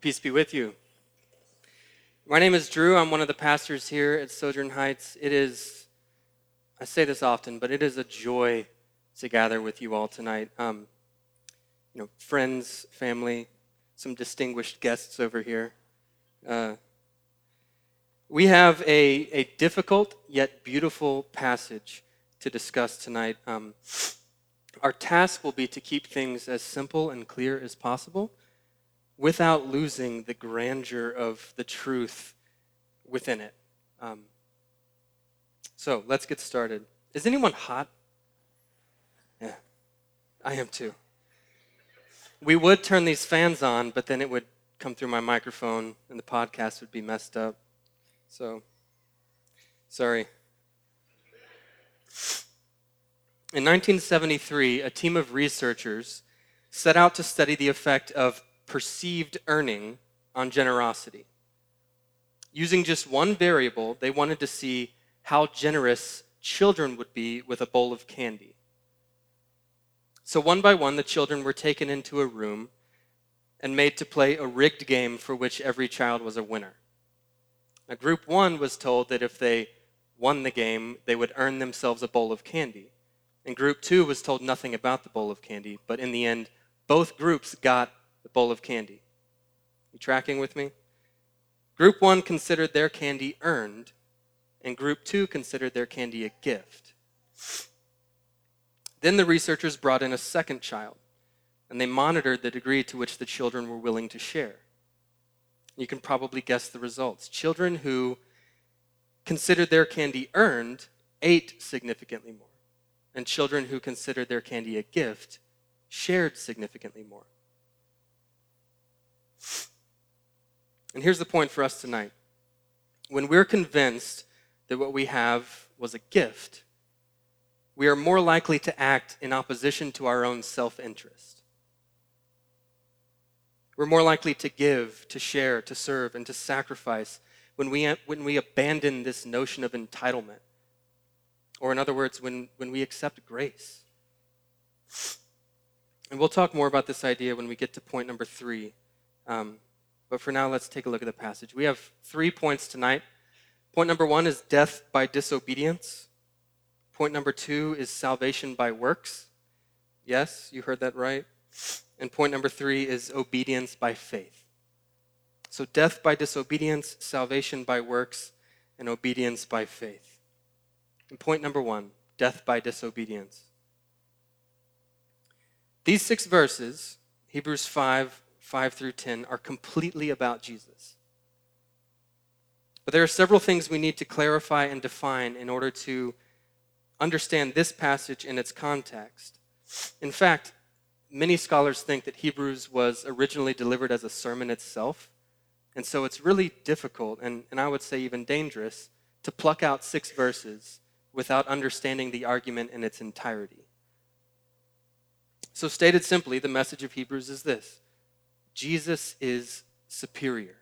Peace be with you. My name is Drew. I'm one of the pastors here at Sojourn Heights. It is, I say this often, but it is a joy to gather with you all tonight. Friends, family, some distinguished guests over here. We have a difficult yet beautiful passage to discuss tonight. Our task will be to keep things as simple and clear as possible without losing the grandeur of the truth within it. So let's get started. Is anyone hot? Yeah, I am too. We would turn these fans on, but then it would come through my microphone and the podcast would be messed up. So, sorry. In 1973, a team of researchers set out to study the effect of perceived earning on generosity. Using just one variable, they wanted to see how generous children would be with a bowl of candy. So one by one, the children were taken into a room and made to play a rigged game for which every child was a winner. Now, group one was told that if they won the game, they would earn themselves a bowl of candy. And group two was told nothing about the bowl of candy, but in the end, both groups got the bowl of candy. You tracking with me? Group one considered their candy earned, and group two considered their candy a gift. Then the researchers brought in a second child, and they monitored the degree to which the children were willing to share. You can probably guess the results. Children who considered their candy earned ate significantly more, and children who considered their candy a gift shared significantly more. And here's the point for us tonight. When we're convinced that what we have was a gift, we are more likely to act in opposition to our own self-interest. We're more likely to give, to share, to serve, and to sacrifice when we abandon this notion of entitlement. Or in other words, when we accept grace. And we'll talk more about this idea when we get to point number 3. But for now, let's take a look at the passage. We have 3 points tonight. Point number 1 is death by disobedience. Point number 2 is salvation by works. Yes, you heard that right. And point number 3 is obedience by faith. So death by disobedience, salvation by works, and obedience by faith. And point number 1, death by disobedience. These 6 verses, Hebrews 5 through 10, are completely about Jesus. But there are several things we need to clarify and define in order to understand this passage in its context. In fact, many scholars think that Hebrews was originally delivered as a sermon itself, and so it's really difficult, and I would say even dangerous, to pluck out 6 verses without understanding the argument in its entirety. So stated simply, the message of Hebrews is this: Jesus is superior.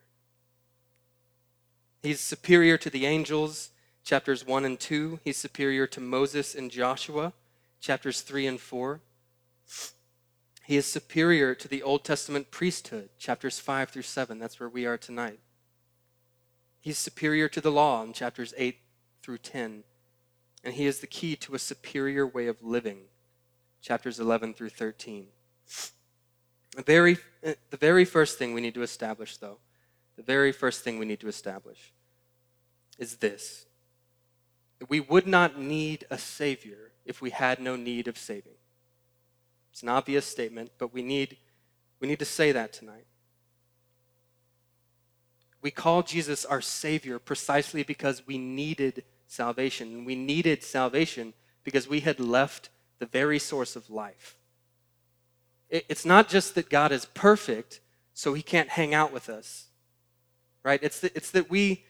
He's superior to the angels, chapters 1 and 2. He's superior to Moses and Joshua, chapters 3 and 4. He is superior to the Old Testament priesthood, chapters 5 through 7. That's where we are tonight. He's superior to the law in chapters 8 through 10. And he is the key to a superior way of living, chapters 11 through 13. The very first thing we need to establish, though, is this: that we would not need a Savior if we had no need of saving. It's an obvious statement, but we need to say that tonight. We call Jesus our Savior precisely because we needed salvation, and we needed salvation because we had left the very source of life. It's not just that God is perfect, so he can't hang out with us, right? It's that we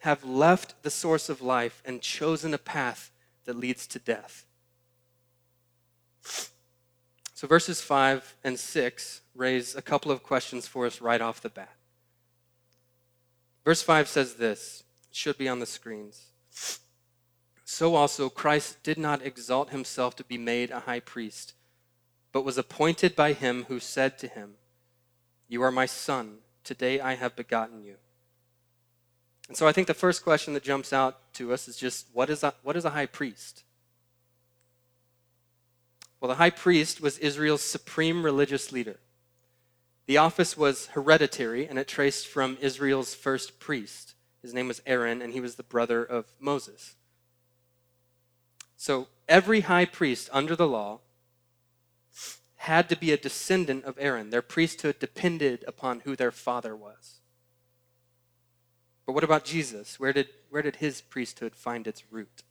have left the source of life and chosen a path that leads to death. So verses 5 and 6 raise a couple of questions for us right off the bat. Verse 5 says this, it should be on the screens. So also Christ did not exalt himself to be made a high priest, but was appointed by him who said to him, "You are my son, today I have begotten you. And so I think the first question that jumps out to us is just, what is a high priest? Well, the high priest was Israel's supreme religious leader. The office was hereditary, and it traced from Israel's first priest. His name was Aaron, and he was the brother of Moses. So every high priest under the law had to be a descendant of Aaron. Their priesthood depended upon who their father was. But what about Jesus? Where did his priesthood find its root?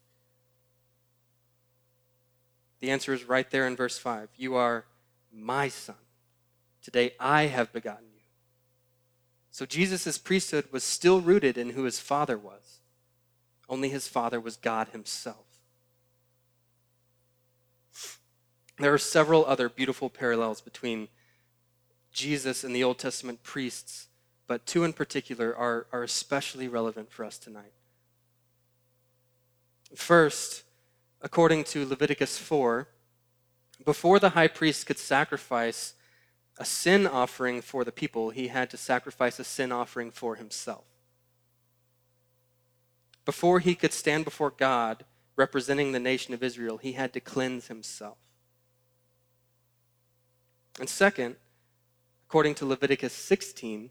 The answer is right there in verse 5. You are my son. Today I have begotten you. So Jesus' priesthood was still rooted in who his father was. Only his father was God himself. There are several other beautiful parallels between Jesus and the Old Testament priests, but two in particular are especially relevant for us tonight. First, according to Leviticus 4, before the high priest could sacrifice a sin offering for the people, he had to sacrifice a sin offering for himself. Before he could stand before God representing the nation of Israel, he had to cleanse himself. And second, according to Leviticus 16,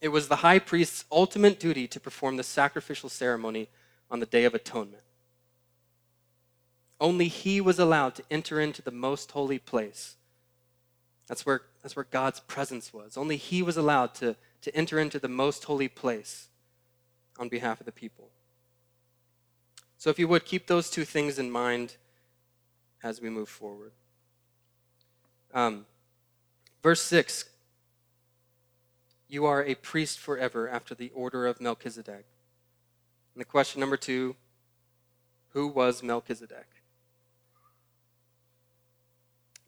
it was the high priest's ultimate duty to perform the sacrificial ceremony on the Day of Atonement. Only he was allowed to enter into the most holy place. That's where God's presence was. Only he was allowed to enter into the most holy place on behalf of the people. So if you would, keep those two things in mind as we move forward. Verse 6, you are a priest forever after the order of Melchizedek. And the question number 2, who was Melchizedek?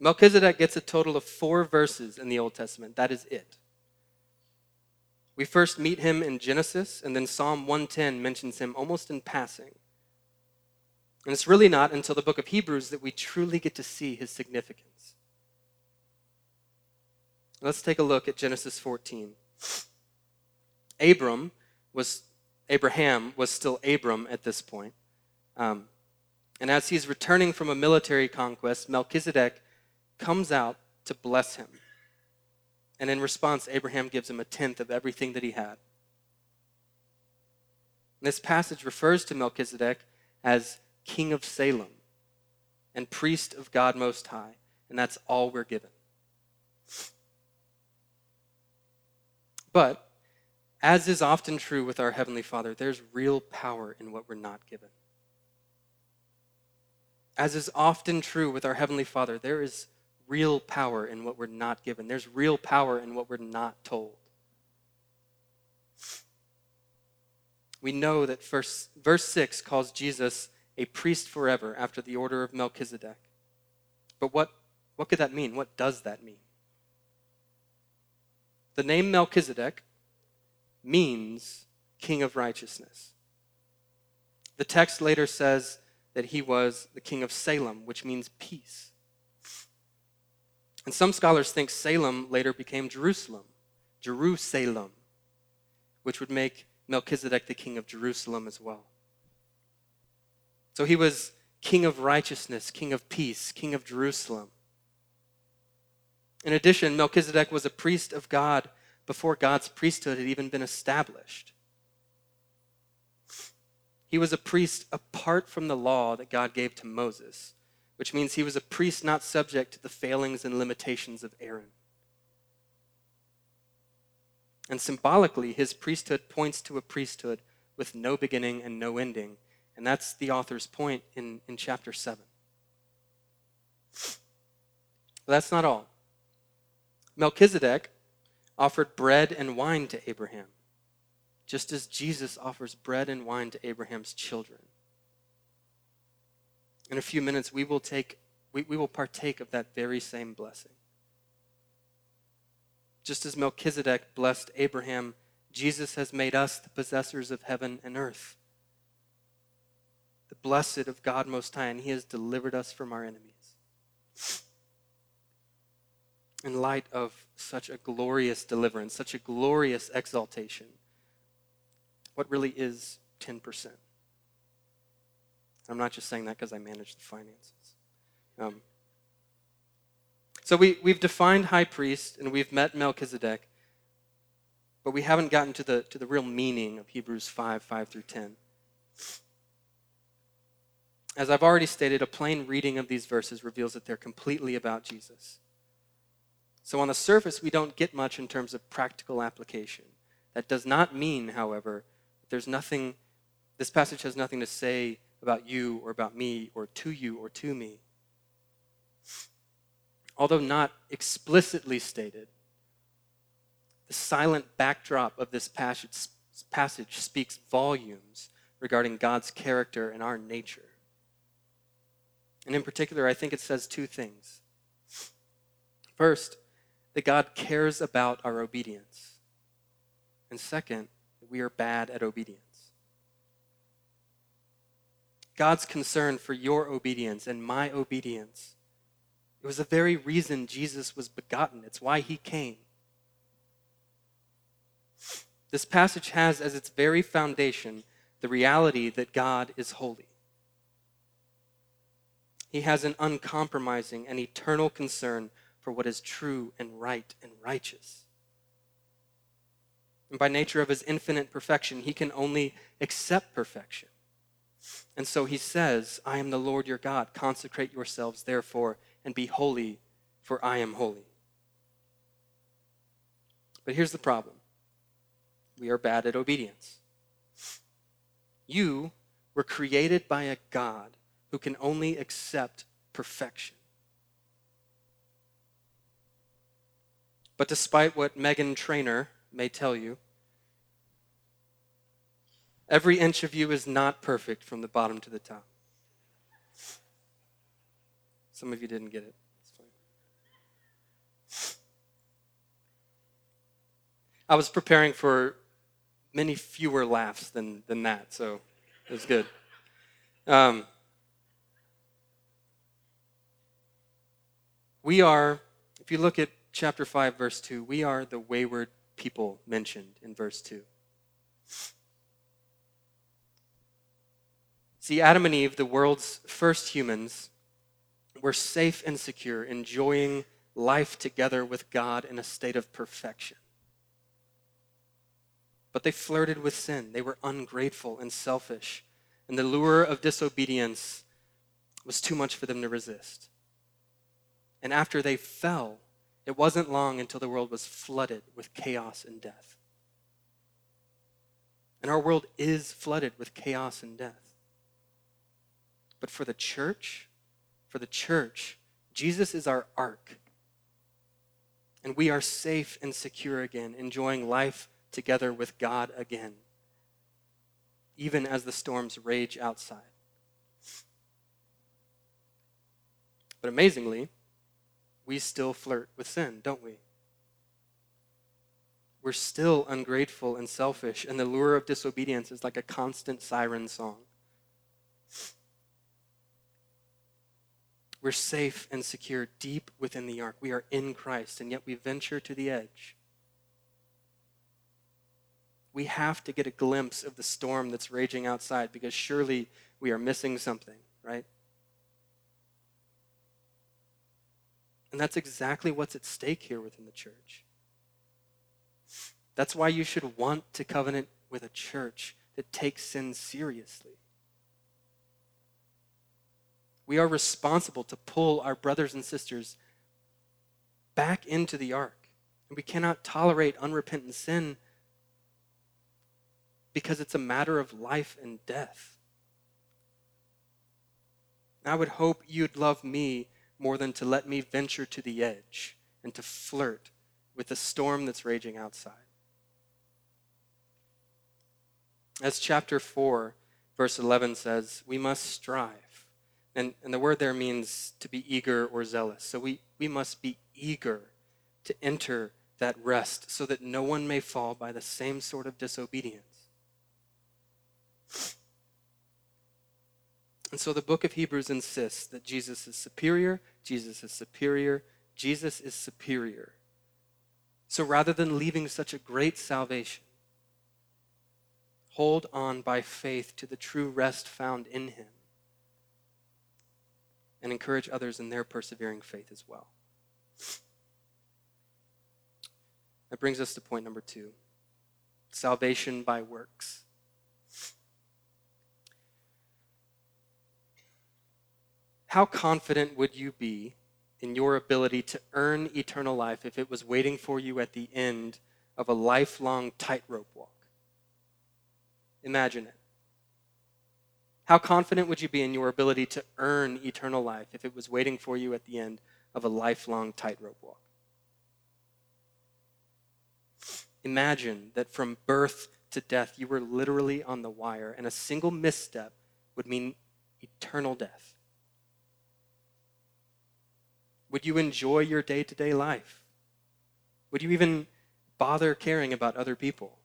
Melchizedek gets a total of 4 verses in the Old Testament. That is it. We first meet him in Genesis, and then Psalm 110 mentions him almost in passing. And it's really not until the book of Hebrews that we truly get to see his significance. Let's take a look at Genesis 14. Abraham was still Abram at this point. And as he's returning from a military conquest, Melchizedek comes out to bless him. And in response, Abraham gives him a tenth of everything that he had. And this passage refers to Melchizedek as king of Salem and priest of God Most High. And that's all we're given. But, as is often true with our Heavenly Father, there's real power in what we're not given. As is often true with our Heavenly Father, there is real power in what we're not given. There's real power in what we're not told. We know that verse 6 calls Jesus a priest forever after the order of Melchizedek. But what could that mean? What does that mean? The name Melchizedek means king of righteousness. The text later says that he was the king of Salem, which means peace. And some scholars think Salem later became Jerusalem, which would make Melchizedek the king of Jerusalem as well. So he was king of righteousness, king of peace, king of Jerusalem. In addition, Melchizedek was a priest of God before God's priesthood had even been established. He was a priest apart from the law that God gave to Moses, which means he was a priest not subject to the failings and limitations of Aaron. And symbolically, his priesthood points to a priesthood with no beginning and no ending. And that's the author's point in chapter 7. But that's not all. Melchizedek offered bread and wine to Abraham, just as Jesus offers bread and wine to Abraham's children. In a few minutes, we will partake of that very same blessing. Just as Melchizedek blessed Abraham, Jesus has made us the possessors of heaven and earth, the blessed of God Most High, and he has delivered us from our enemies. in light of such a glorious deliverance, such a glorious exaltation, what really is 10%? I'm not just saying that because I manage the finances. So we've defined high priest and we've met Melchizedek, but we haven't gotten to the real meaning of Hebrews 5:5 through 10. As I've already stated, a plain reading of these verses reveals that they're completely about Jesus. So on the surface, we don't get much in terms of practical application. That does not mean, however, this passage has nothing to say about you or about me or to you or to me. Although not explicitly stated, the silent backdrop of this passage speaks volumes regarding God's character and our nature. And in particular, I think it says two things. First, that God cares about our obedience. And second, that we are bad at obedience. God's concern for your obedience and my obedience, it was the very reason Jesus was begotten. It's why he came. This passage has as its very foundation the reality that God is holy. He has an uncompromising and eternal concern for what is true and right and righteous. And by nature of his infinite perfection, he can only accept perfection. And so he says, I am the Lord your God. Consecrate yourselves, therefore, and be holy, for I am holy. But here's the problem. We are bad at obedience. You were created by a God who can only accept perfection. But despite what Meghan Trainor may tell you, every inch of you is not perfect from the bottom to the top. Some of you didn't get it. It's fine. I was preparing for many fewer laughs than that, so it was good. We are, if you look at chapter 5, verse 2, we are the wayward people mentioned in verse 2. See, Adam and Eve, the world's first humans, were safe and secure, enjoying life together with God in a state of perfection. But they flirted with sin. They were ungrateful and selfish, and the lure of disobedience was too much for them to resist. And after they fell, it wasn't long until the world was flooded with chaos and death. And our world is flooded with chaos and death. But for the church, Jesus is our ark. And we are safe and secure again, enjoying life together with God again, even as the storms rage outside. But amazingly, we still flirt with sin, don't we? We're still ungrateful and selfish, and the lure of disobedience is like a constant siren song. We're safe and secure deep within the ark. We are in Christ, and yet we venture to the edge. We have to get a glimpse of the storm that's raging outside because surely we are missing something, right? And that's exactly what's at stake here within the church. That's why you should want to covenant with a church that takes sin seriously. We are responsible to pull our brothers and sisters back into the ark. And we cannot tolerate unrepentant sin because it's a matter of life and death. And I would hope you'd love me more than to let me venture to the edge and to flirt with the storm that's raging outside. As chapter 4, verse 11 says, we must strive. And the word there means to be eager or zealous. So we must be eager to enter that rest so that no one may fall by the same sort of disobedience. And so the book of Hebrews insists that Jesus is superior, Jesus is superior. So rather than leaving such a great salvation, hold on by faith to the true rest found in him and encourage others in their persevering faith as well. That brings us to point number 2, salvation by works. How confident would you be in your ability to earn eternal life if it was waiting for you at the end of a lifelong tightrope walk? Imagine it. How confident would you be in your ability to earn eternal life if it was waiting for you at the end of a lifelong tightrope walk? Imagine that from birth to death, you were literally on the wire, and a single misstep would mean eternal death. Would you enjoy your day-to-day life? Would you even bother caring about other people?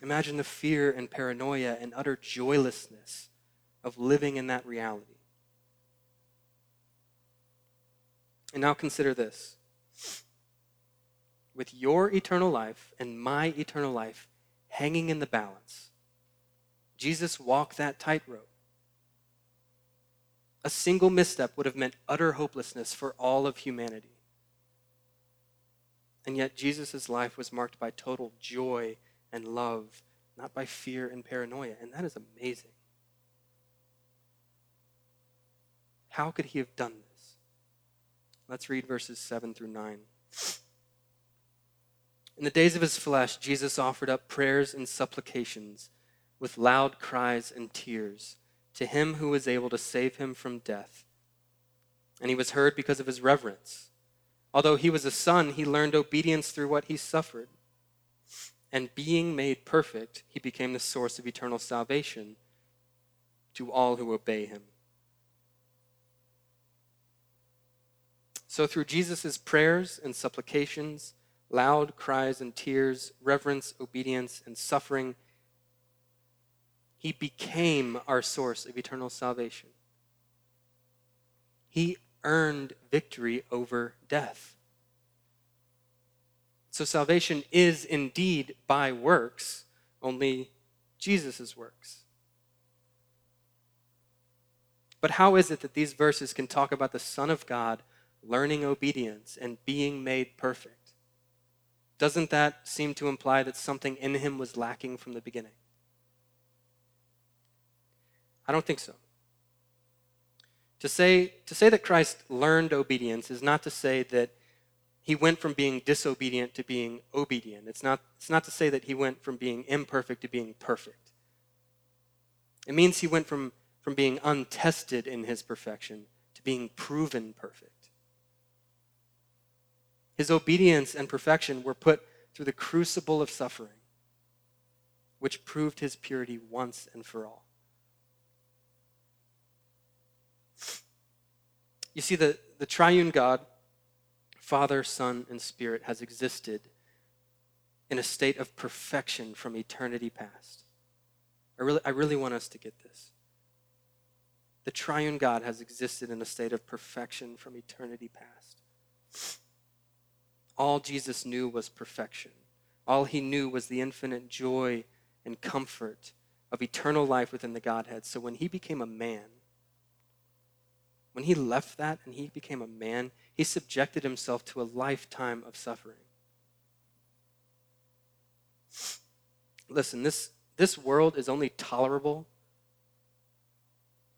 Imagine the fear and paranoia and utter joylessness of living in that reality. And now consider this. With your eternal life and my eternal life hanging in the balance, Jesus walked that tightrope. A single misstep would have meant utter hopelessness for all of humanity. And yet Jesus' life was marked by total joy and love, not by fear and paranoia. And that is amazing. How could he have done this? Let's read verses 7-9. In the days of his flesh, Jesus offered up prayers and supplications with loud cries and tears to him who was able to save him from death. And he was heard because of his reverence. Although he was a son, he learned obedience through what he suffered. And being made perfect, he became the source of eternal salvation to all who obey him. So through Jesus' prayers and supplications, loud cries and tears, reverence, obedience, and suffering, he became our source of eternal salvation. He earned victory over death. So salvation is indeed by works, only Jesus' works. But how is it that these verses can talk about the Son of God learning obedience and being made perfect? Doesn't that seem to imply that something in him was lacking from the beginning? I don't think so. To say that Christ learned obedience is not to say that he went from being disobedient to being obedient. It's not to say that he went from being imperfect to being perfect. It means he went from being untested in his perfection to being proven perfect. His obedience and perfection were put through the crucible of suffering, which proved his purity once and for all. You see, the triune God, Father, Son, and Spirit, has existed in a state of perfection from eternity past. I really want us to get this. The triune God has existed in a state of perfection from eternity past. All Jesus knew was perfection. All he knew was the infinite joy and comfort of eternal life within the Godhead. So when he became a man, when he left that and he became a man, he subjected himself to a lifetime of suffering. Listen, this world is only tolerable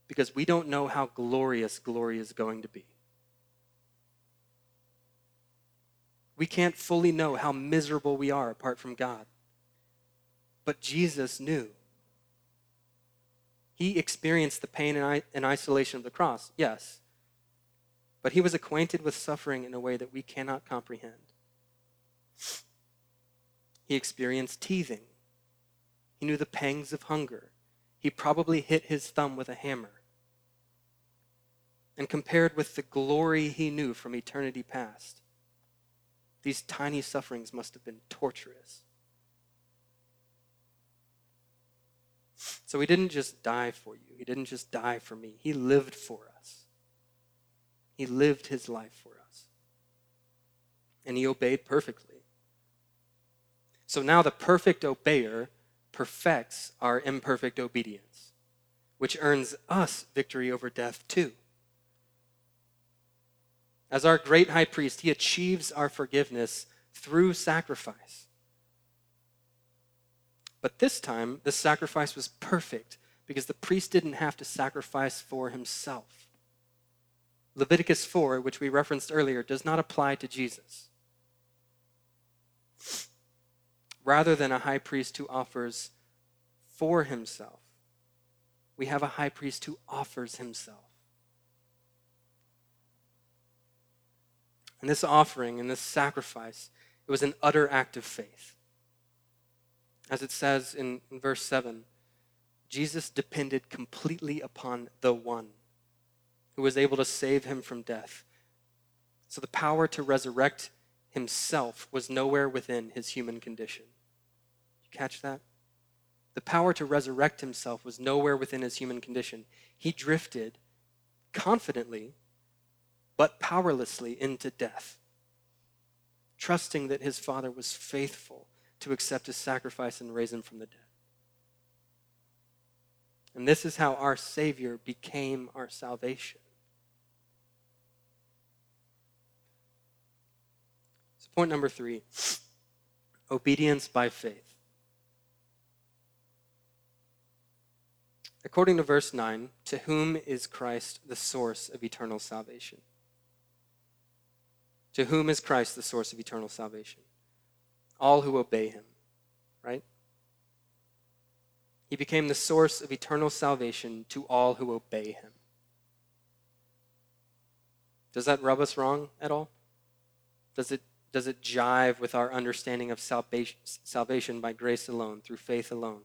because we don't know how glorious glory is going to be. We can't fully know how miserable we are apart from God. But Jesus knew. He experienced the pain and isolation of the cross, yes, but he was acquainted with suffering in a way that we cannot comprehend. He experienced teething. He knew the pangs of hunger. He probably hit his thumb with a hammer. And compared with the glory he knew from eternity past, these tiny sufferings must have been torturous. So he didn't just die for you. He didn't just die for me. He lived for us. He lived his life for us. And he obeyed perfectly. So now the perfect obeyer perfects our imperfect obedience, which earns us victory over death too. As our great high priest, he achieves our forgiveness through sacrifice. But this time, the sacrifice was perfect because the priest didn't have to sacrifice for himself. Leviticus 4, which we referenced earlier, does not apply to Jesus. Rather than a high priest who offers for himself, we have a high priest who offers himself. And this offering and this sacrifice, it was an utter act of faith. As it says in verse 7, Jesus depended completely upon the one who was able to save him from death. So the power to resurrect himself was nowhere within his human condition. Did you catch that? The power to resurrect himself was nowhere within his human condition. He drifted confidently but powerlessly into death, trusting that his Father was faithful to accept his sacrifice and raise him from the dead. And this is how our Savior became our salvation. So point number 3, obedience by faith. According to verse 9, to whom is Christ the source of eternal salvation? To whom is Christ the source of eternal salvation? All who obey him, right? He became the source of eternal salvation to all who obey him. Does that rub us wrong at all? Does it jive with our understanding of salvation by grace alone, through faith alone?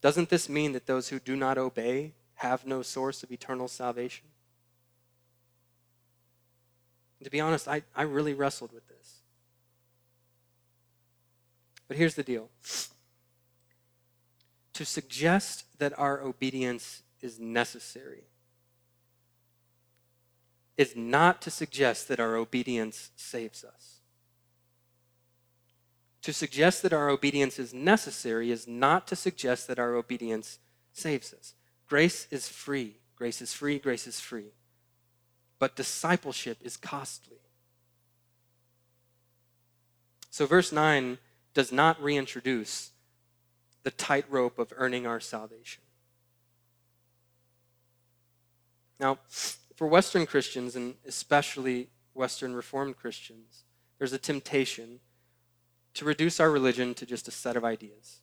Doesn't this mean that those who do not obey have no source of eternal salvation? To be honest, I really wrestled with this. But here's the deal. To suggest that our obedience is necessary is not to suggest that our obedience saves us. To suggest that our obedience is necessary is not to suggest that our obedience saves us. Grace is free. Grace is free. Grace is free. But discipleship is costly. So verse 9 does not reintroduce the tightrope of earning our salvation. Now, for Western Christians, and especially Western Reformed Christians, there's a temptation to reduce our religion to just a set of ideas.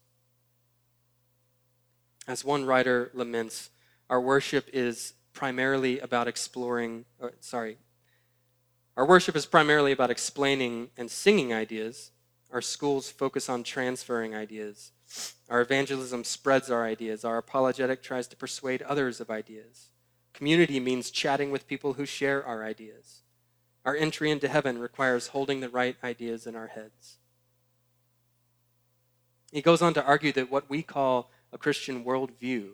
As one writer laments, our worship is primarily about explaining and singing ideas. Our schools focus on transferring ideas. Our evangelism spreads our ideas. Our apologetic tries to persuade others of ideas. Community means chatting with people who share our ideas. Our entry into heaven requires holding the right ideas in our heads. He goes on to argue that what we call a Christian worldview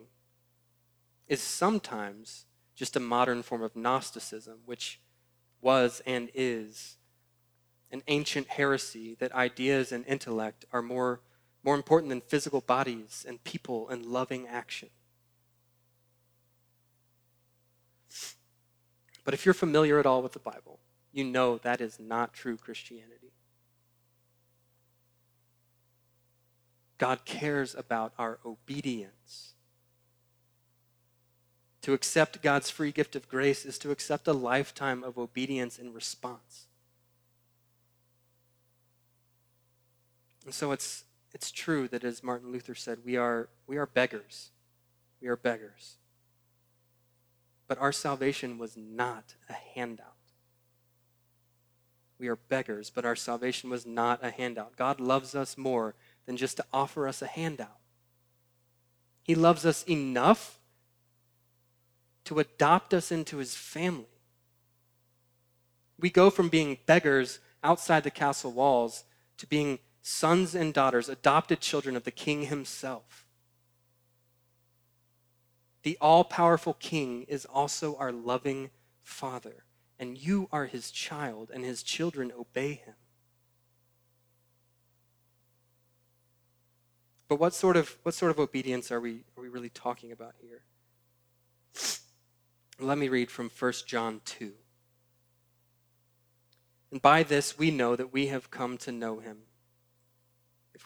is sometimes just a modern form of Gnosticism, which was and is an ancient heresy that ideas and intellect are more important than physical bodies and people and loving action. But if you're familiar at all with the Bible, you know that is not true Christianity. God cares about our obedience. To accept God's free gift of grace is to accept a lifetime of obedience in response. And so it's true that, as Martin Luther said, we are beggars. We are beggars. But our salvation was not a handout. We are beggars, but our salvation was not a handout. God loves us more than just to offer us a handout. He loves us enough to adopt us into his family. We go from being beggars outside the castle walls to being sons and daughters, adopted children of the King himself. The all-powerful King is also our loving Father, and you are his child, and his children obey him. But what sort of obedience are we really talking about here? Let me read from 1 John 2. And by this we know that we have come to know him, if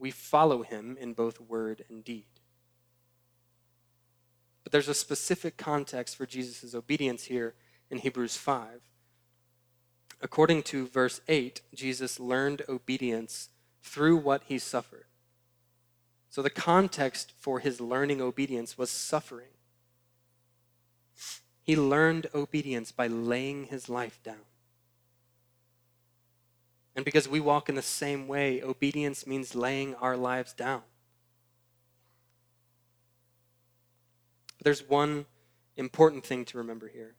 we follow him in both word and deed. But there's a specific context for Jesus' obedience here in Hebrews 5. According to verse 8, Jesus learned obedience through what he suffered. So the context for his learning obedience was suffering. He learned obedience by laying his life down. And because we walk in the same way, obedience means laying our lives down. But there's one important thing to remember here.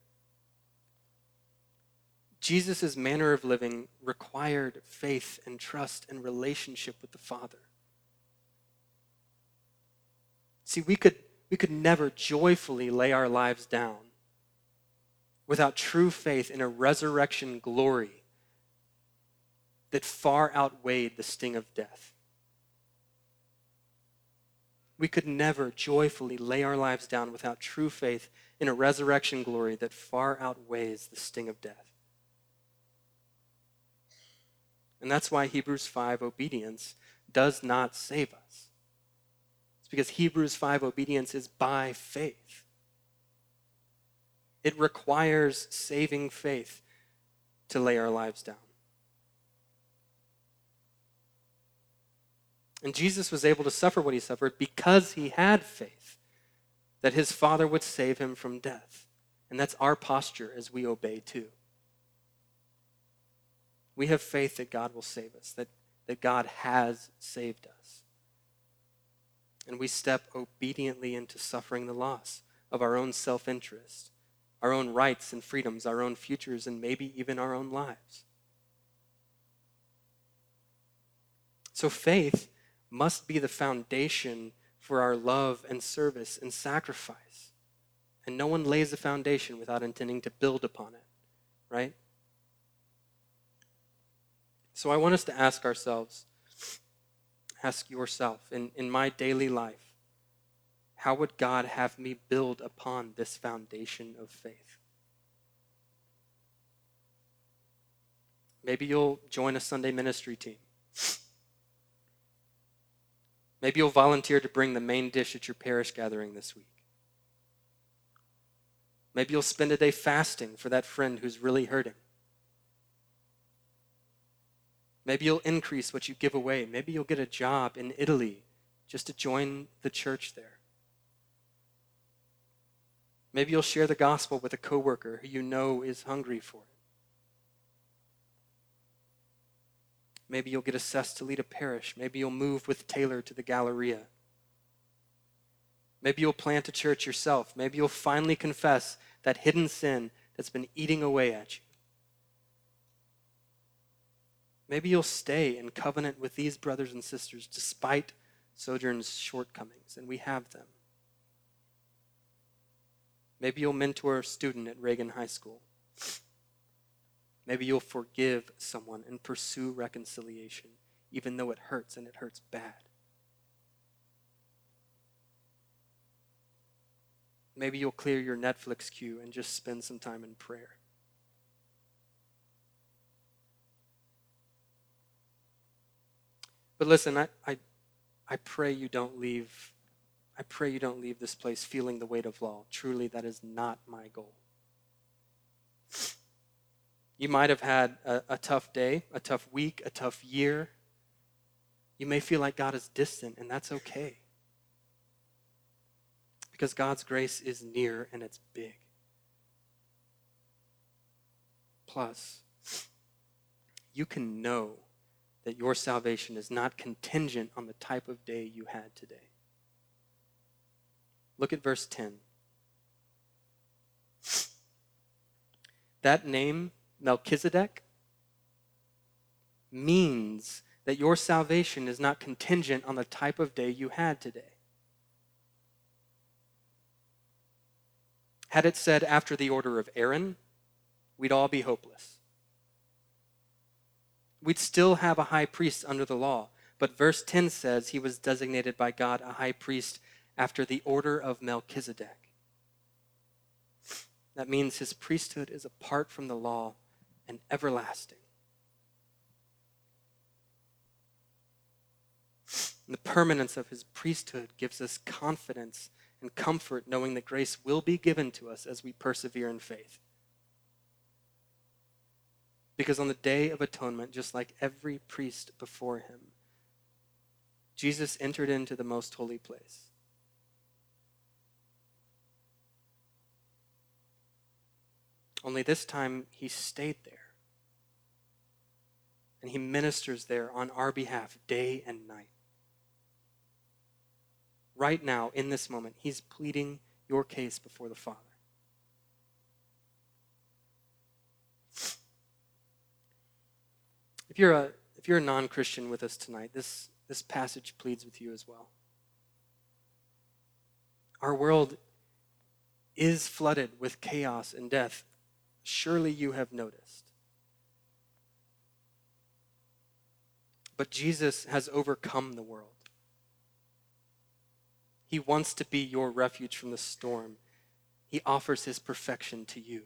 Jesus' manner of living required faith and trust and relationship with the Father. See, we could never joyfully lay our lives down without true faith in a resurrection glory that far outweighed the sting of death. We could never joyfully lay our lives down without true faith in a resurrection glory that far outweighs the sting of death. And that's why Hebrews 5 obedience does not save us. It's because Hebrews 5 obedience is by faith. It requires saving faith to lay our lives down. And Jesus was able to suffer what he suffered because he had faith that his Father would save him from death. And that's our posture as we obey too. We have faith that God will save us, that God has saved us. And we step obediently into suffering the loss of our own self-interest, our own rights and freedoms, our own futures, and maybe even our own lives. So faith must be the foundation for our love and service and sacrifice. And no one lays a foundation without intending to build upon it, right? So I want us to ask ourselves, ask yourself, in my daily life, how would God have me build upon this foundation of faith? Maybe you'll join a Sunday ministry team. Maybe you'll volunteer to bring the main dish at your parish gathering this week. Maybe you'll spend a day fasting for that friend who's really hurting. Maybe you'll increase what you give away. Maybe you'll get a job in Italy just to join the church there. Maybe you'll share the gospel with a coworker who you know is hungry for it. Maybe you'll get assessed to lead a parish. Maybe you'll move with Taylor to the Galleria. Maybe you'll plant a church yourself. Maybe you'll finally confess that hidden sin that's been eating away at you. Maybe you'll stay in covenant with these brothers and sisters despite Sojourn's shortcomings, and we have them. Maybe you'll mentor a student at Reagan High School. Maybe you'll forgive someone and pursue reconciliation, even though it hurts, and it hurts bad. Maybe you'll clear your Netflix queue and just spend some time in prayer. But listen, I pray you don't leave. I pray you don't leave this place feeling the weight of law. Truly, that is not my goal. You might have had a tough day, a tough week, a tough year. You may feel like God is distant, and that's okay. because God's grace is near and it's big. Plus, you can know that your salvation is not contingent on the type of day you had today. Look at verse 10. That name, Melchizedek, means that your salvation is not contingent on the type of day you had today. Had it said after the order of Aaron, we'd all be hopeless. We'd still have a high priest under the law, but verse 10 says he was designated by God a high priest after the order of Melchizedek. That means his priesthood is apart from the law and everlasting. And the permanence of his priesthood gives us confidence and comfort, knowing that grace will be given to us as we persevere in faith. Because on the Day of Atonement, just like every priest before him, Jesus entered into the most holy place. Only this time, he stayed there. And he ministers there on our behalf, day and night. Right now, in this moment, he's pleading your case before the Father. If you're a non-Christian with us tonight, this passage pleads with you as well. Our world is flooded with chaos and death. Surely you have noticed. But Jesus has overcome the world. He wants to be your refuge from the storm. He offers his perfection to you.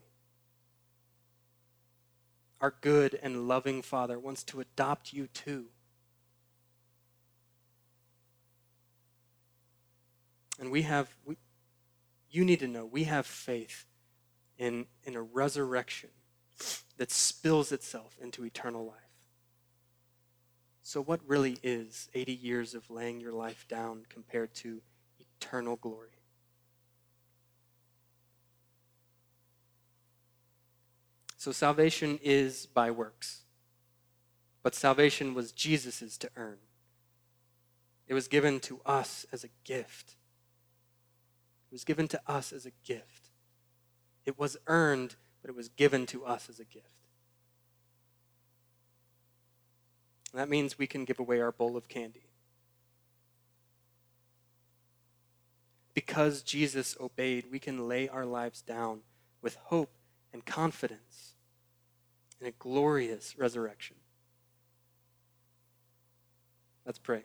Our good and loving Father wants to adopt you too. And you need to know, we have faith in a resurrection that spills itself into eternal life. So what really is 80 years of laying your life down compared to eternal glory? So salvation is by works, but salvation was Jesus's to earn. It was given to us as a gift. It was given to us as a gift. It was earned, but it was given to us as a gift. And that means we can give away our bowl of candy. Because Jesus obeyed, we can lay our lives down with hope and confidence in a glorious resurrection. Let's pray.